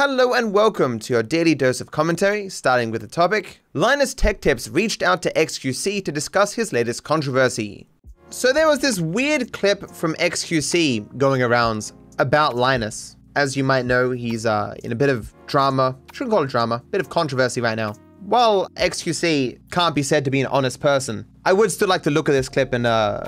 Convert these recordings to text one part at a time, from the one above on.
Hello and welcome to your daily dose of commentary, starting with the topic. Linus Tech Tips reached out to xQc to discuss his latest controversy. So there was this weird clip from xQc going around about Linus. As you might know, he's in a bit of drama, shouldn't call it drama, bit of controversy right now. While xQc can't be said to be an honest person, I would still like to look at this clip and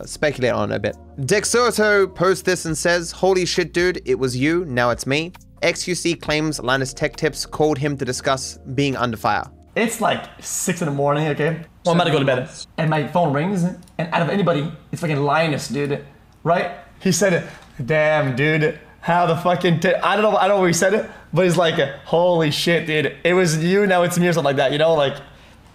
speculate on it a bit. Dexerto posts this and says, "Holy shit dude, it was you, now it's me." xQc claims Linus Tech Tips called him to discuss being under fire. It's like 6 in the morning, okay? Well, I'm about to go to bed. And my phone rings, and out of anybody, it's fucking Linus, dude. Right? He said, "Damn, dude, how the fucking I don't know where he said it, but he's like, holy shit, dude, it was you, now it's me," or something like that, you know? Like,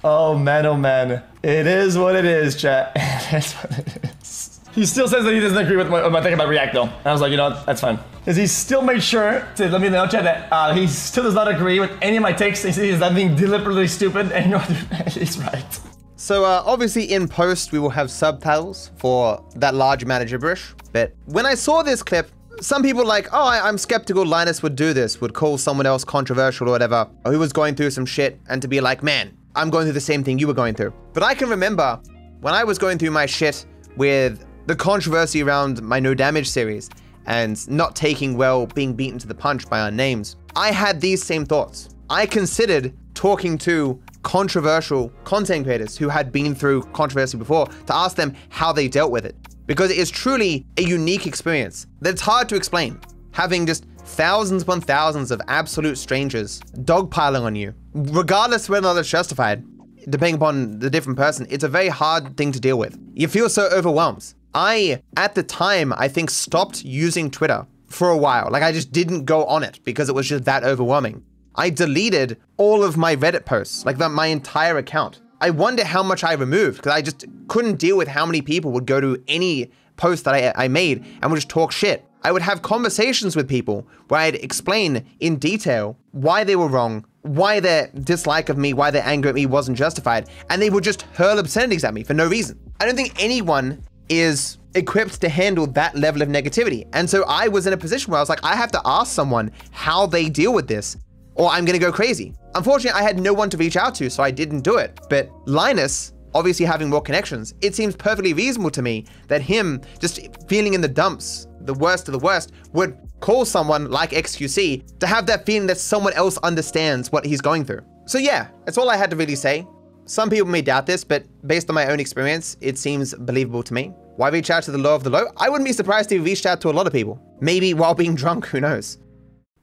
oh man, oh man. It is what it is, chat. It is what it is. He still says that he doesn't agree with my thing about React, though. And I was like, you know what? That's fine. Because he still made sure to let me know, chat, that he still does not agree with any of my takes. He says I'm being deliberately stupid, and you know what? He's right. So obviously in post, we will have subtitles for that large amount of gibberish. But when I saw this clip, some people were like, oh, I'm skeptical Linus would do this, would call someone else controversial or whatever, or who was going through some shit, and to be like, man, I'm going through the same thing you were going through. But I can remember when I was going through my shit with the controversy around my No Damage series and not taking well, being beaten to the punch by our names, I had these same thoughts. I considered talking to controversial content creators who had been through controversy before to ask them how they dealt with it, because it is truly a unique experience that's hard to explain. Having just thousands upon thousands of absolute strangers dogpiling on you, regardless of whether or not it's justified, depending upon the different person, it's a very hard thing to deal with. You feel so overwhelmed. I, at the time, I think stopped using Twitter for a while. Like I just didn't go on it because it was just that overwhelming. I deleted all of my Reddit posts, like my entire account. I wonder how much I removed because I just couldn't deal with how many people would go to any post that I made and would just talk shit. I would have conversations with people where I'd explain in detail why they were wrong, why their dislike of me, why their anger at me wasn't justified, and they would just hurl obscenities at me for no reason. I don't think anyone is equipped to handle that level of negativity. And so I was in a position where I was like, I have to ask someone how they deal with this or I'm gonna go crazy. Unfortunately, I had no one to reach out to, so I didn't do it. But Linus, obviously having more connections, it seems perfectly reasonable to me that him just feeling in the dumps, the worst of the worst, would call someone like xQc to have that feeling that someone else understands what he's going through. So yeah, that's all I had to really say. Some people may doubt this, but based on my own experience, it seems believable to me. Why reach out to the low of the low? I wouldn't be surprised if he reached out to a lot of people. Maybe while being drunk, who knows?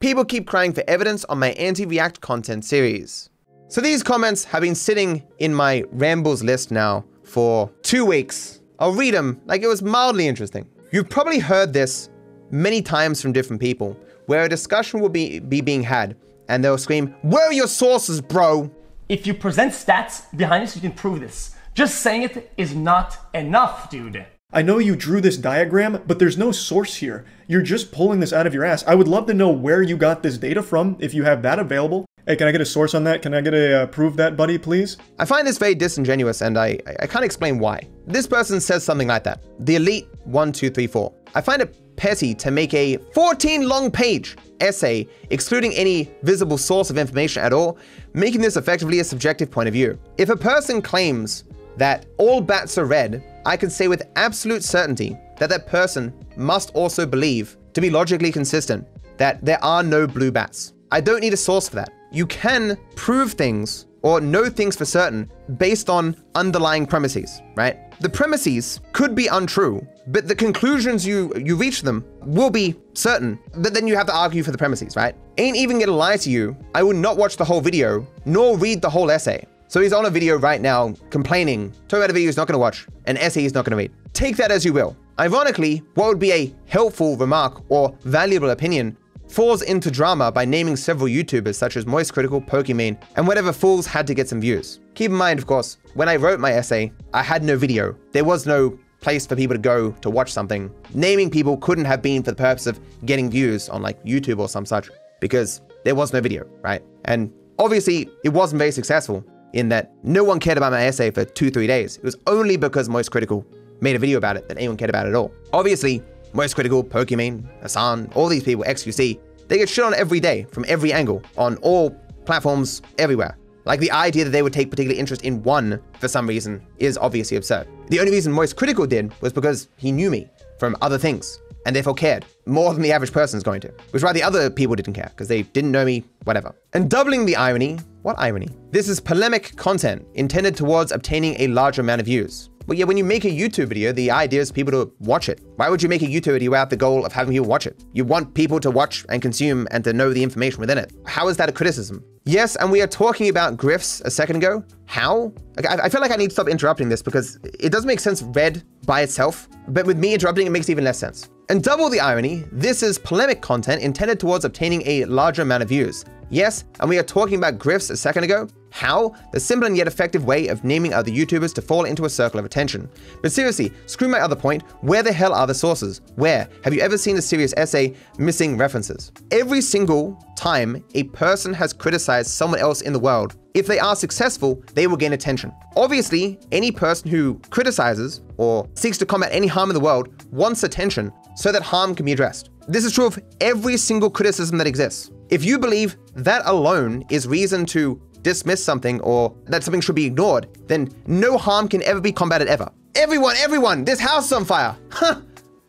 People keep crying for evidence on my anti-React content series. So these comments have been sitting in my rambles list now for 2 weeks. I'll read them like it was mildly interesting. You've probably heard this many times from different people, where a discussion will be being had and they'll scream, "Where are your sources, bro?" If you present stats behind this, you can prove this. Just saying it is not enough, dude. I know you drew this diagram, but there's no source here. You're just pulling this out of your ass. I would love to know where you got this data from, if you have that available. Hey, can I get a source on that? Can I get a prove that, buddy, please? I find this very disingenuous, and I can't explain why. This person says something like that. The elite 1234. I find it petty to make a 14-long page essay excluding any visible source of information at all, making this effectively a subjective point of view. If a person claims that all bats are red, I can say with absolute certainty that that person must also believe, to be logically consistent, that there are no blue bats. I don't need a source for that. You can prove things or know things for certain based on underlying premises, right? The premises could be untrue, but the conclusions you reach them will be certain, but then you have to argue for the premises, right? Ain't even gonna lie to you, I will not watch the whole video, nor read the whole essay. So he's on a video right now complaining, talking about a video he's not gonna watch, an essay he's not gonna read. Take that as you will. Ironically, what would be a helpful remark or valuable opinion falls into drama by naming several YouTubers such as Moist Critical, Pokimane, and whatever fools had to get some views. Keep in mind, of course, when I wrote my essay, I had no video. There was no place for people to go to watch something. Naming people couldn't have been for the purpose of getting views on like YouTube or some such, because there was no video, right? And obviously it wasn't very successful, in that no one cared about my essay for 2-3 days. It was only because Moist Critical made a video about it that anyone cared about it at all. Obviously, Moist Critical, Pokimane, Hasan, all these people, xQc, They get shit on every day from every angle on all platforms everywhere. Like the idea that they would take particular interest in one for some reason is obviously absurd. The only reason Moist Critical did was because he knew me from other things and therefore cared more than the average person's going to, which is why the other people didn't care because they didn't know me, whatever. And doubling the irony, what irony? This is polemic content intended towards obtaining a large amount of views. Well, yeah, when you make a YouTube video, the idea is people to watch it. Why would you make a YouTube video without the goal of having people watch it? You want people to watch and consume and to know the information within it. How is that a criticism? Yes, and we are talking about grifts a second ago. How? Okay, I feel like I need to stop interrupting this because it doesn't make sense read by itself, but with me interrupting, it makes even less sense. And double the irony, this is polemic content intended towards obtaining a larger amount of views. Yes, and we are talking about grifts a second ago. How? The simple and yet effective way of naming other YouTubers to fall into a circle of attention. But seriously, screw my other point, where the hell are the sources? Where? Have you ever seen a serious essay missing references? Every single time a person has criticized someone else in the world, if they are successful, they will gain attention. Obviously, any person who criticizes or seeks to combat any harm in the world wants attention so that harm can be addressed. This is true of every single criticism that exists. If you believe that alone is reason to dismiss something or that something should be ignored, then no harm can ever be combated ever. Everyone, this house is on fire. Huh,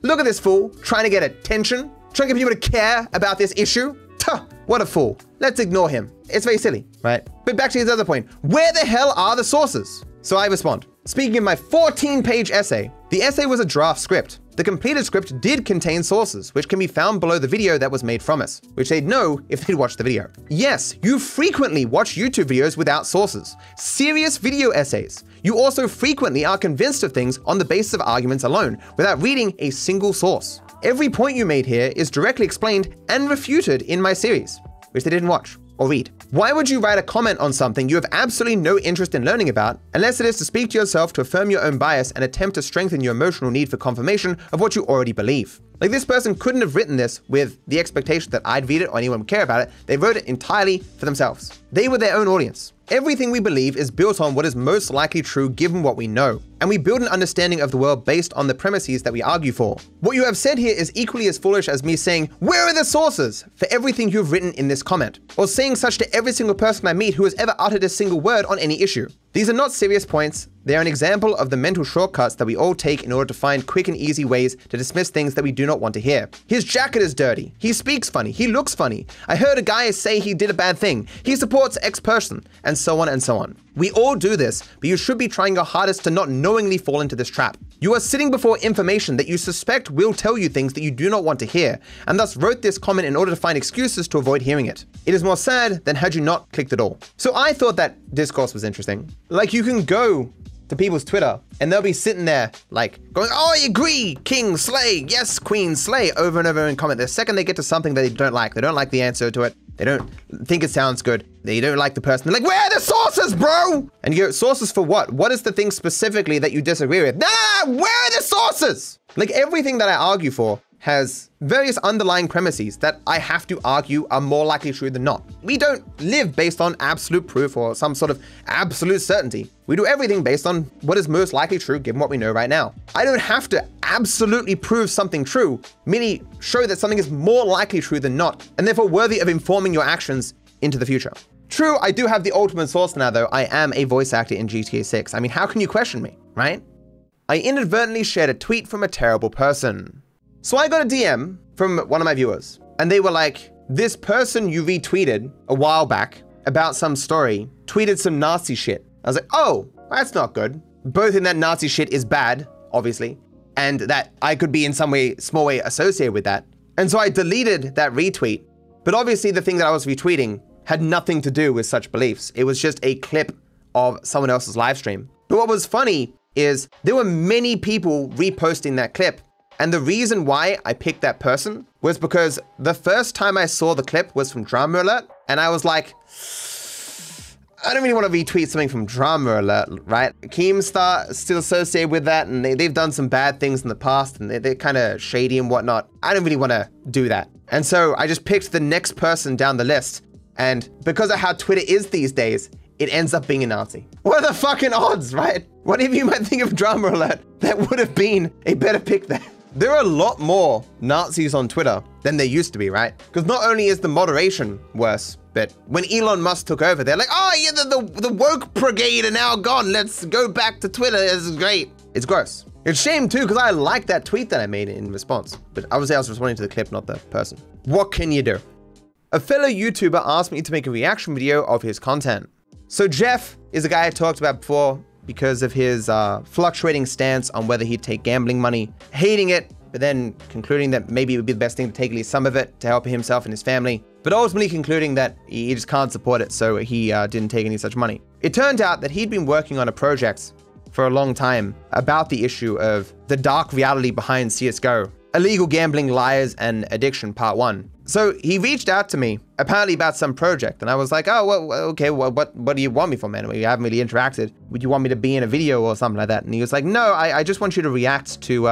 look at this fool trying to get attention, trying to get people to care about this issue. Tuh, what a fool. Let's ignore him. It's very silly, right? But back to his other point, where the hell are the sources? So I respond, speaking of my 14-page essay, the essay was a draft script. The completed script did contain sources, which can be found below the video that was made from us, which they'd know if they'd watched the video. Yes, you frequently watch YouTube videos without sources, serious video essays. You also frequently are convinced of things on the basis of arguments alone, without reading a single source. Every point you made here is directly explained and refuted in my series, which they didn't watch or read. Why would you write a comment on something you have absolutely no interest in learning about, unless it is to speak to yourself to affirm your own bias and attempt to strengthen your emotional need for confirmation of what you already believe? Like, this person couldn't have written this with the expectation that I'd read it or anyone would care about it. They wrote it entirely for themselves. They were their own audience. Everything we believe is built on what is most likely true given what we know, and we build an understanding of the world based on the premises that we argue for. What you have said here is equally as foolish as me saying, where are the sources for everything you've written in this comment, or saying such to every single person I meet who has ever uttered a single word on any issue. These are not serious points. They are an example of the mental shortcuts that we all take in order to find quick and easy ways to dismiss things that we do not want to hear. His jacket is dirty. He speaks funny. He looks funny. I heard a guy say he did a bad thing. He supports X person, and so on and so on. We all do this, but you should be trying your hardest to not knowingly fall into this trap. You are sitting before information that you suspect will tell you things that you do not want to hear, and thus wrote this comment in order to find excuses to avoid hearing it. It is more sad than had you not clicked at all. So I thought that discourse was interesting. Like, you can go to people's Twitter and they'll be sitting there like going, oh, I agree, king slay, yes, queen slay, over and over in comment. The second they get to something that they don't like the answer to it, they don't think it sounds good, they don't like the person, they're like, where are the sources, bro? And you go, sources for what? What is the thing specifically that you disagree with? Nah, where are the sources? Like, everything that I argue for has various underlying premises that I have to argue are more likely true than not. We don't live based on absolute proof or some sort of absolute certainty. We do everything based on what is most likely true given what we know right now. I don't have to absolutely prove something true, merely show that something is more likely true than not, and therefore worthy of informing your actions into the future. True, I do have the ultimate source now though. I am a voice actor in GTA 6. I mean, how can you question me, right? I inadvertently shared a tweet from a terrible person. So I got a DM from one of my viewers and they were like, this person you retweeted a while back about some story tweeted some nasty shit. I was like, oh, that's not good. Both in that nasty shit is bad, obviously, and that I could be in some way, small way associated with that. And so I deleted that retweet, but obviously the thing that I was retweeting had nothing to do with such beliefs. It was just a clip of someone else's live stream. But what was funny is there were many people reposting that clip. And the reason why I picked that person was because the first time I saw the clip was from Drama Alert, and I was like, I don't really want to retweet something from Drama Alert, right? Keemstar is still associated with that, and they've done some bad things in the past, and they're kind of shady and whatnot. I don't really want to do that. And so I just picked the next person down the list, and because of how Twitter is these days, it ends up being a Nazi. What are the fucking odds, right? What if you might think of Drama Alert? That would have been a better pick there. There are a lot more Nazis on Twitter than there used to be, right? Because not only is the moderation worse, but when Elon Musk took over, they're like, oh, yeah, the woke brigade are now gone. Let's go back to Twitter. It's great. It's gross. It's shame, too, because I like that tweet that I made in response. But obviously, I was responding to the clip, not the person. What can you do? A fellow YouTuber asked me to make a reaction video of his content. So Jeff is a guy I talked about before, because of his fluctuating stance on whether he'd take gambling money, hating it, but then concluding that maybe it would be the best thing to take at least some of it to help himself and his family, but ultimately concluding that he just can't support it, so he didn't take any such money. It turned out that he'd been working on a project for a long time about the issue of the dark reality behind CSGO, Illegal Gambling, Liars, and Addiction Part 1. So he reached out to me, apparently about some project, and I was like, oh, well, okay, well, what do you want me for, man? We haven't really interacted. Would you want me to be in a video or something like that? And he was like, no, I just want you to react to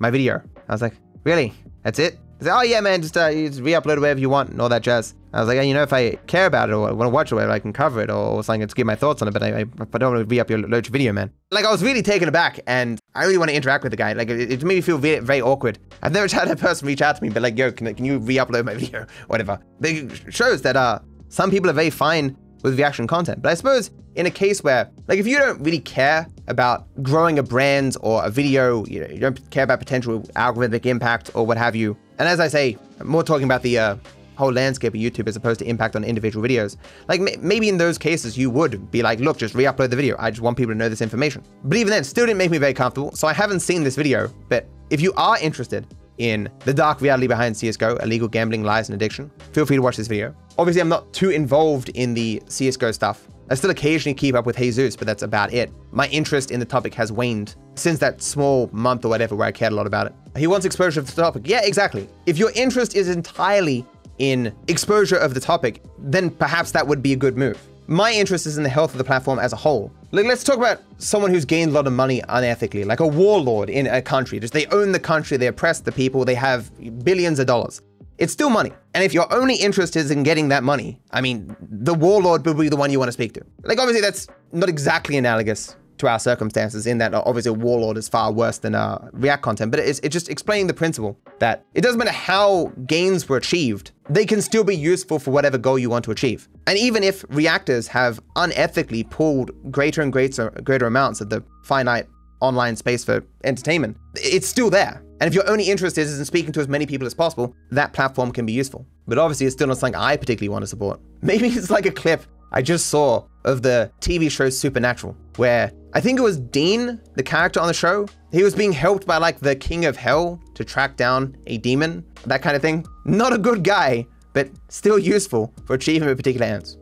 my video. I was like, really? That's it? He said, oh, yeah, man, just re-upload whatever you want and all that jazz. I was like, oh, you know, if I care about it or want to watch it, I can cover it or something to give my thoughts on it, but I don't want to re-upload your video, man. Like, I was really taken aback, and I really want to interact with the guy. Like, it made me feel very, very awkward. I've never had a person reach out to me, but like, yo, can you re-upload my video? Whatever. It shows that some people are very fine with reaction content. But I suppose in a case where, like, if you don't really care about growing a brand or a video, you know, you don't care about potential algorithmic impact or what have you. And as I say, I'm more talking about the whole landscape of YouTube as opposed to impact on individual videos. Like, maybe in those cases, you would be like, look, just re-upload the video. I just want people to know this information. But even then, it still didn't make me very comfortable. So I haven't seen this video, but if you are interested in the dark reality behind CSGO, Illegal Gambling, Lies, and Addiction, feel free to watch this video. Obviously, I'm not too involved in the CSGO stuff. I still occasionally keep up with Jesus, but that's about it. My interest in the topic has waned since that small month or whatever where I cared a lot about it. He wants exposure of the topic. Yeah, exactly. If your interest is entirely in exposure of the topic, then perhaps that would be a good move. My interest is in the health of the platform as a whole. Like, let's talk about someone who's gained a lot of money unethically, like a warlord in a country. Just they own the country, they oppress the people, they have billions of dollars. It's still money. And if your only interest is in getting that money, I mean, the warlord will be the one you want to speak to. Like, obviously, that's not exactly analogous to our circumstances in that obviously a warlord is far worse than React content, but it's just explaining the principle that it doesn't matter how gains were achieved, they can still be useful for whatever goal you want to achieve. And even if reactors have unethically pulled greater and greater amounts of the finite online space for entertainment, it's still there. And if your only interest is in speaking to as many people as possible, that platform can be useful. But obviously it's still not something I particularly want to support. Maybe it's like a clip I just saw of the TV show Supernatural, where I think it was Dean, the character on the show, he was being helped by like the king of hell to track down a demon, that kind of thing. Not a good guy, but still useful for achieving a particular ends.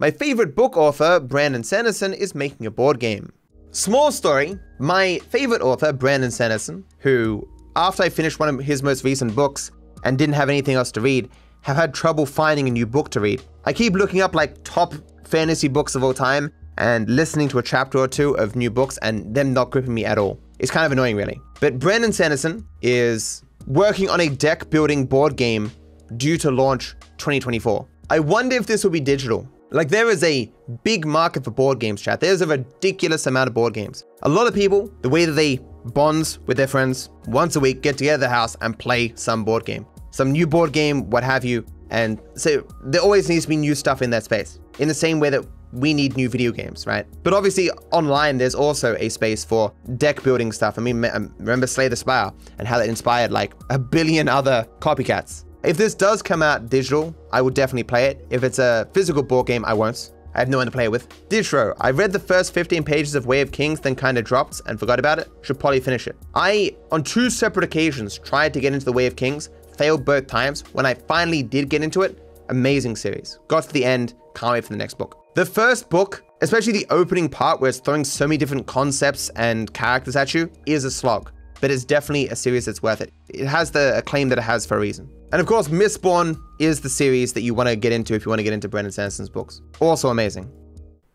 My favorite book author, Brandon Sanderson, is making a board game. Small story, my favorite author, Brandon Sanderson, who after I finished one of his most recent books and didn't have anything else to read, have had trouble finding a new book to read. I keep looking up like top fantasy books of all time and listening to a chapter or two of new books and them not gripping me at all. It's kind of annoying, really. But Brandon Sanderson is working on a deck building board game due to launch 2024. I wonder if this will be digital. Like, there is a big market for board games, chat. There's a ridiculous amount of board games. A lot of people, the way that they bond with their friends once a week, get together at the house and play some board game. Some new board game, what have you. And so there always needs to be new stuff in that space, in the same way that we need new video games, right? But obviously online, there's also a space for deck building stuff. I mean, remember Slay the Spire and how that inspired like a billion other copycats. If this does come out digital, I will definitely play it. If it's a physical board game, I won't. I have no one to play it with. Distro. I read the first 15 pages of Way of Kings, then kind of dropped and forgot about it. Should probably finish it. I, on two separate occasions, tried to get into the Way of Kings, failed both times. When I finally did get into it, amazing series. Got to the end, can't wait for the next book. The first book, especially the opening part where it's throwing so many different concepts and characters at you, is a slog, but it's definitely a series that's worth it. It has the acclaim that it has for a reason. And of course, Mistborn is the series that you want to get into if you want to get into Brandon Sanderson's books. Also amazing.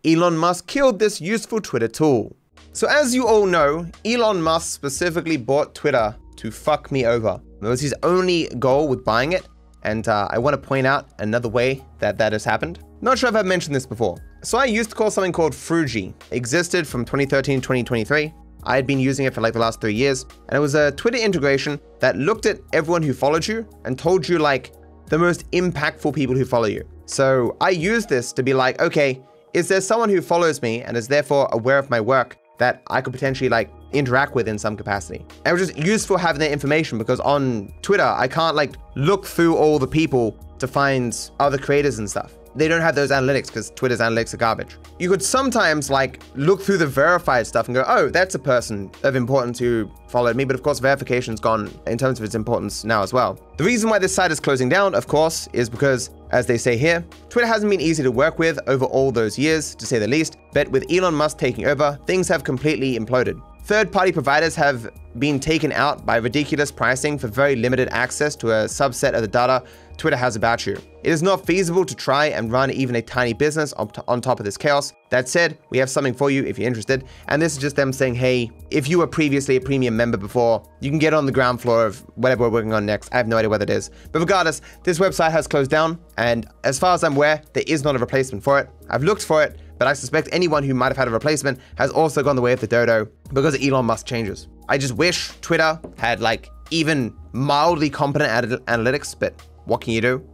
Elon Musk killed this useful Twitter tool. So as you all know, Elon Musk specifically bought Twitter to fuck me over. That was his only goal with buying it. And I want to point out another way that has happened. Not sure if I've mentioned this before. So I used to call something called fruji. Existed from 2013 to 2023. I had been using it for like the last 3 years, and it was a Twitter integration that looked at everyone who followed you and told you like the most impactful people who follow you. So I used this to be like, okay, is there someone who follows me and is therefore aware of my work that I could potentially like interact with in some capacity? And it was just useful having that information, because on Twitter, I can't like look through all the people to find other creators and stuff. They don't have those analytics because Twitter's analytics are garbage. You could sometimes like look through the verified stuff and go, oh, that's a person of importance who followed me. But of course, verification's gone in terms of its importance now as well. The reason why this site is closing down, of course, is because, as they say here, Twitter hasn't been easy to work with over all those years, to say the least. But with Elon Musk taking over, things have completely imploded. Third-party providers have been taken out by ridiculous pricing for very limited access to a subset of the data Twitter has about you. It is not feasible to try and run even a tiny business on top of this chaos. That said, we have something for you if you're interested. And this is just them saying, hey, if you were previously a premium member before, you can get on the ground floor of whatever we're working on next. I have no idea what it is. But regardless, this website has closed down. And as far as I'm aware, there is not a replacement for it. I've looked for it, but I suspect anyone who might have had a replacement has also gone the way of the dodo because of Elon Musk changes. I just wish Twitter had like even mildly competent analytics, but what can you do?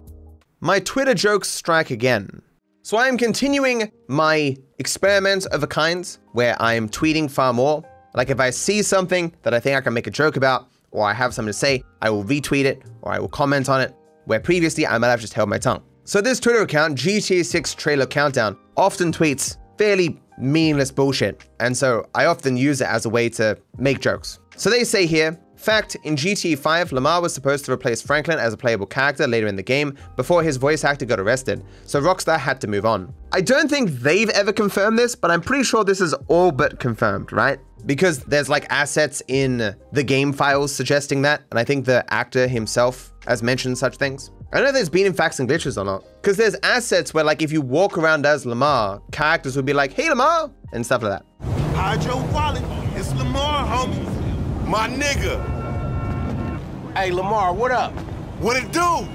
My Twitter jokes strike again. So I am continuing my experiments of a kind where I am tweeting far more. Like if I see something that I think I can make a joke about, or I have something to say, I will retweet it or I will comment on it, where previously I might have just held my tongue. So this Twitter account, GTA 6 Trailer Countdown, often tweets fairly meaningless bullshit, and so I often use it as a way to make jokes. So they say here, fact, in GTA 5, Lamar was supposed to replace Franklin as a playable character later in the game before his voice actor got arrested, so Rockstar had to move on. I don't think they've ever confirmed this, but I'm pretty sure this is all but confirmed, right? Because there's like assets in the game files suggesting that, and I think the actor himself has mentioned such things. I don't know if there's been in facts and glitches or not, because there's assets where like if you walk around as Lamar, characters would be like, hey Lamar, and stuff like that. Hide your wallet, it's Lamar, homie, my nigga. Hey Lamar, what up? What it do?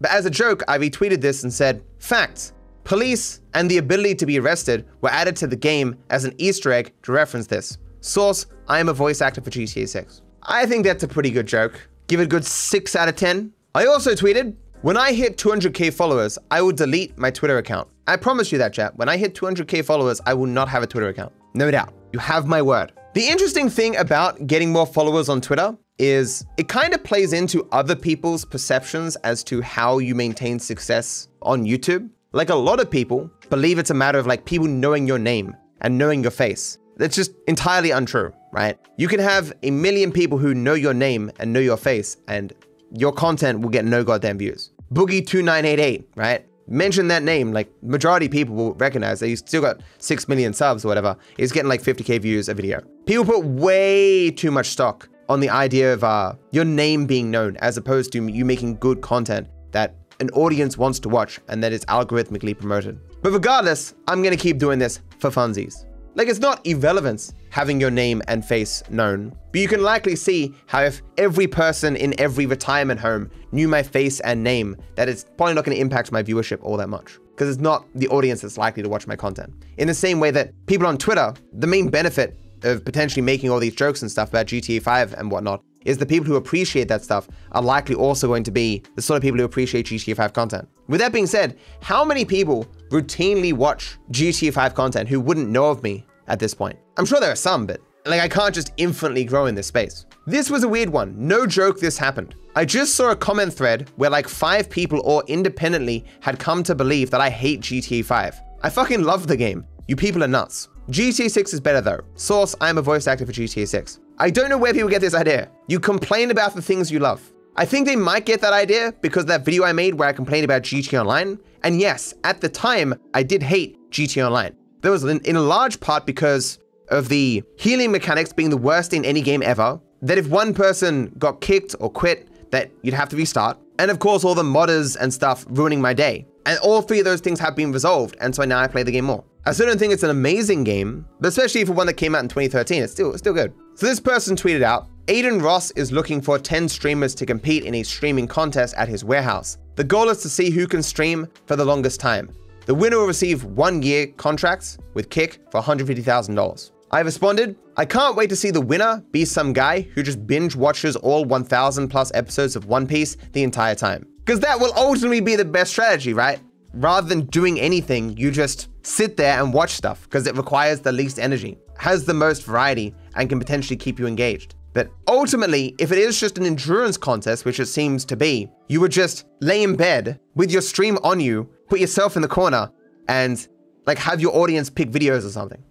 But as a joke, I retweeted this and said, facts, police and the ability to be arrested were added to the game as an Easter egg to reference this. Source, I am a voice actor for GTA 6. I think that's a pretty good joke. Give it a good 6 out of 10. I also tweeted, when I hit 200k followers, I will delete my Twitter account. I promise you that, chat. When I hit 200k followers, I will not have a Twitter account. No doubt. You have my word. The interesting thing about getting more followers on Twitter is it kind of plays into other people's perceptions as to how you maintain success on YouTube. Like a lot of people believe it's a matter of like people knowing your name and knowing your face. That's just entirely untrue, right? You can have a million people who know your name and know your face, and your content will get no goddamn views. Boogie2988, right? Mention that name, like majority people will recognize that he's still got 6 million subs or whatever. He's getting like 50k views a video. People put way too much stock on the idea of your name being known as opposed to you making good content that an audience wants to watch and that is algorithmically promoted. But regardless, I'm gonna keep doing this for funsies. Like, it's not irrelevance having your name and face known, but you can likely see how if every person in every retirement home knew my face and name, that it's probably not going to impact my viewership all that much, because it's not the audience that's likely to watch my content. In the same way that people on Twitter, the main benefit of potentially making all these jokes and stuff about GTA 5 and whatnot is the people who appreciate that stuff are likely also going to be the sort of people who appreciate GTA 5 content. With that being said, how many people routinely watch GTA 5 content who wouldn't know of me at this point? I'm sure there are some, but like I can't just infinitely grow in this space. This was a weird one. No joke, this happened. I just saw a comment thread where like 5 people all independently had come to believe that I hate GTA 5. I fucking love the game. You people are nuts. GTA 6 is better though. Source, I am a voice actor for GTA 6. I don't know where people get this idea. You complain about the things you love. I think they might get that idea because of that video I made where I complained about GTA Online. And yes, at the time, I did hate GTA Online. That was in a large part because of the healing mechanics being the worst in any game ever, that if one person got kicked or quit, that you'd have to restart. And of course, all the modders and stuff ruining my day. And all 3 of those things have been resolved, and so now I play the game more. I still don't think it's an amazing game, but especially for one that came out in 2013, it's still good. So this person tweeted out, Aiden Ross is looking for 10 streamers to compete in a streaming contest at his warehouse. The goal is to see who can stream for the longest time. The winner will receive 1-year contracts with Kick for $150,000. I've responded, I can't wait to see the winner be some guy who just binge watches all 1,000 plus episodes of One Piece the entire time. Because that will ultimately be the best strategy, right? Rather than doing anything, you just sit there and watch stuff because it requires the least energy, has the most variety, and can potentially keep you engaged. But ultimately, if it is just an endurance contest, which it seems to be, you would just lay in bed with your stream on you, put yourself in the corner, and like have your audience pick videos or something.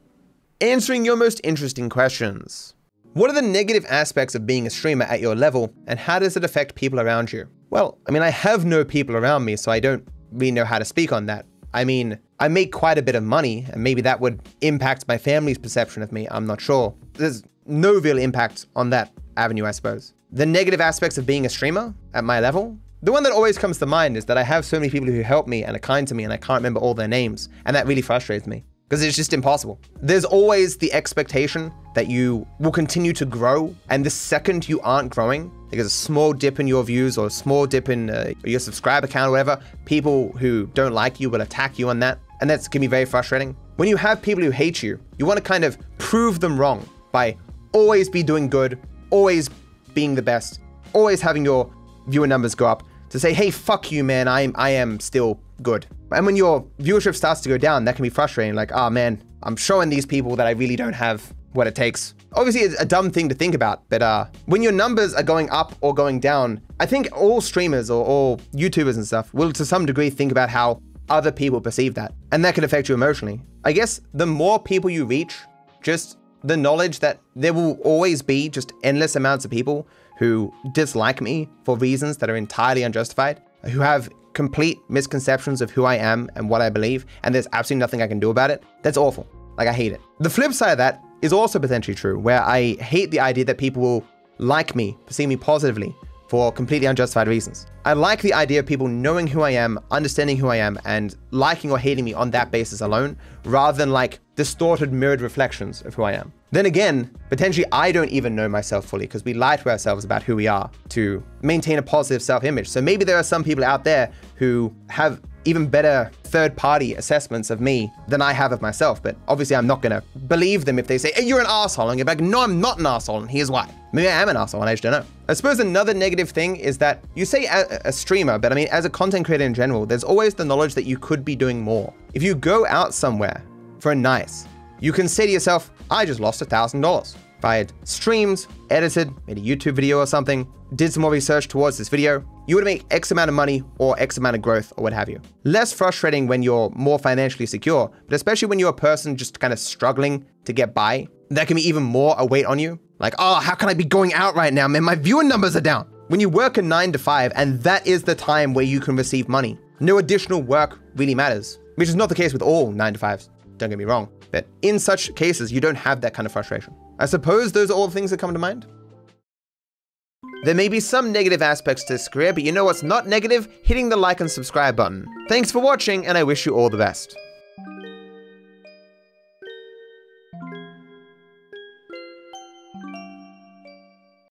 Answering your most interesting questions. What are the negative aspects of being a streamer at your level, and how does it affect people around you? Well, I mean, I have no people around me, so I don't really know how to speak on that. I mean, I make quite a bit of money, and maybe that would impact my family's perception of me, I'm not sure. There's no real impact on that avenue, I suppose. The negative aspects of being a streamer at my level? The one that always comes to mind is that I have so many people who help me and are kind to me, and I can't remember all their names, and that really frustrates me, because it's just impossible. There's always the expectation that you will continue to grow, and the second you aren't growing, there's a small dip in your views or a small dip in your subscriber count or whatever, people who don't like you will attack you on that, and that can be very frustrating. When you have people who hate you, you want to kind of prove them wrong by always be doing good, always being the best, always having your viewer numbers go up to say, hey, fuck you, man, I am still good. And when your viewership starts to go down, that can be frustrating. Like, oh man, I'm showing these people that I really don't have what it takes. Obviously, it's a dumb thing to think about, but when your numbers are going up or going down, I think all streamers or all YouTubers and stuff will to some degree think about how other people perceive that. And that can affect you emotionally. I guess the more people you reach, just the knowledge that there will always be just endless amounts of people who dislike me for reasons that are entirely unjustified, who have complete misconceptions of who I am and what I believe, and there's absolutely nothing I can do about it. That's awful. Like, I hate it. The flip side of that is also potentially true, where I hate the idea that people will like me, perceive me positively for completely unjustified reasons. I like the idea of people knowing who I am, understanding who I am, and liking or hating me on that basis alone, rather than like distorted mirrored reflections of who I am. Then again, potentially I don't even know myself fully because we lie to ourselves about who we are to maintain a positive self-image. So maybe there are some people out there who have even better third-party assessments of me than I have of myself. But obviously I'm not gonna believe them if they say, hey, you're an asshole. And you're like, no, I'm not an asshole. And here's why. Maybe I am an asshole and I just don't know. I suppose another negative thing is that you say a streamer, but I mean, as a content creator in general, there's always the knowledge that you could be doing more. If you go out somewhere for a nice, you can say to yourself, I just lost $1,000. If I had streamed, edited, made a YouTube video or something, did some more research towards this video, you would make X amount of money or X amount of growth or what have you. Less frustrating when you're more financially secure, but especially when you're a person just kind of struggling to get by, that can be even more a weight on you. Like, oh, how can I be going out right now, man? My viewer numbers are down. When you work a 9 to 5 and that is the time where you can receive money, no additional work really matters, which is not the case with all 9 to 5s. Don't get me wrong, but in such cases, you don't have that kind of frustration. I suppose those are all the things that come to mind. There may be some negative aspects to this career, but you know what's not negative? Hitting the like and subscribe button. Thanks for watching, and I wish you all the best.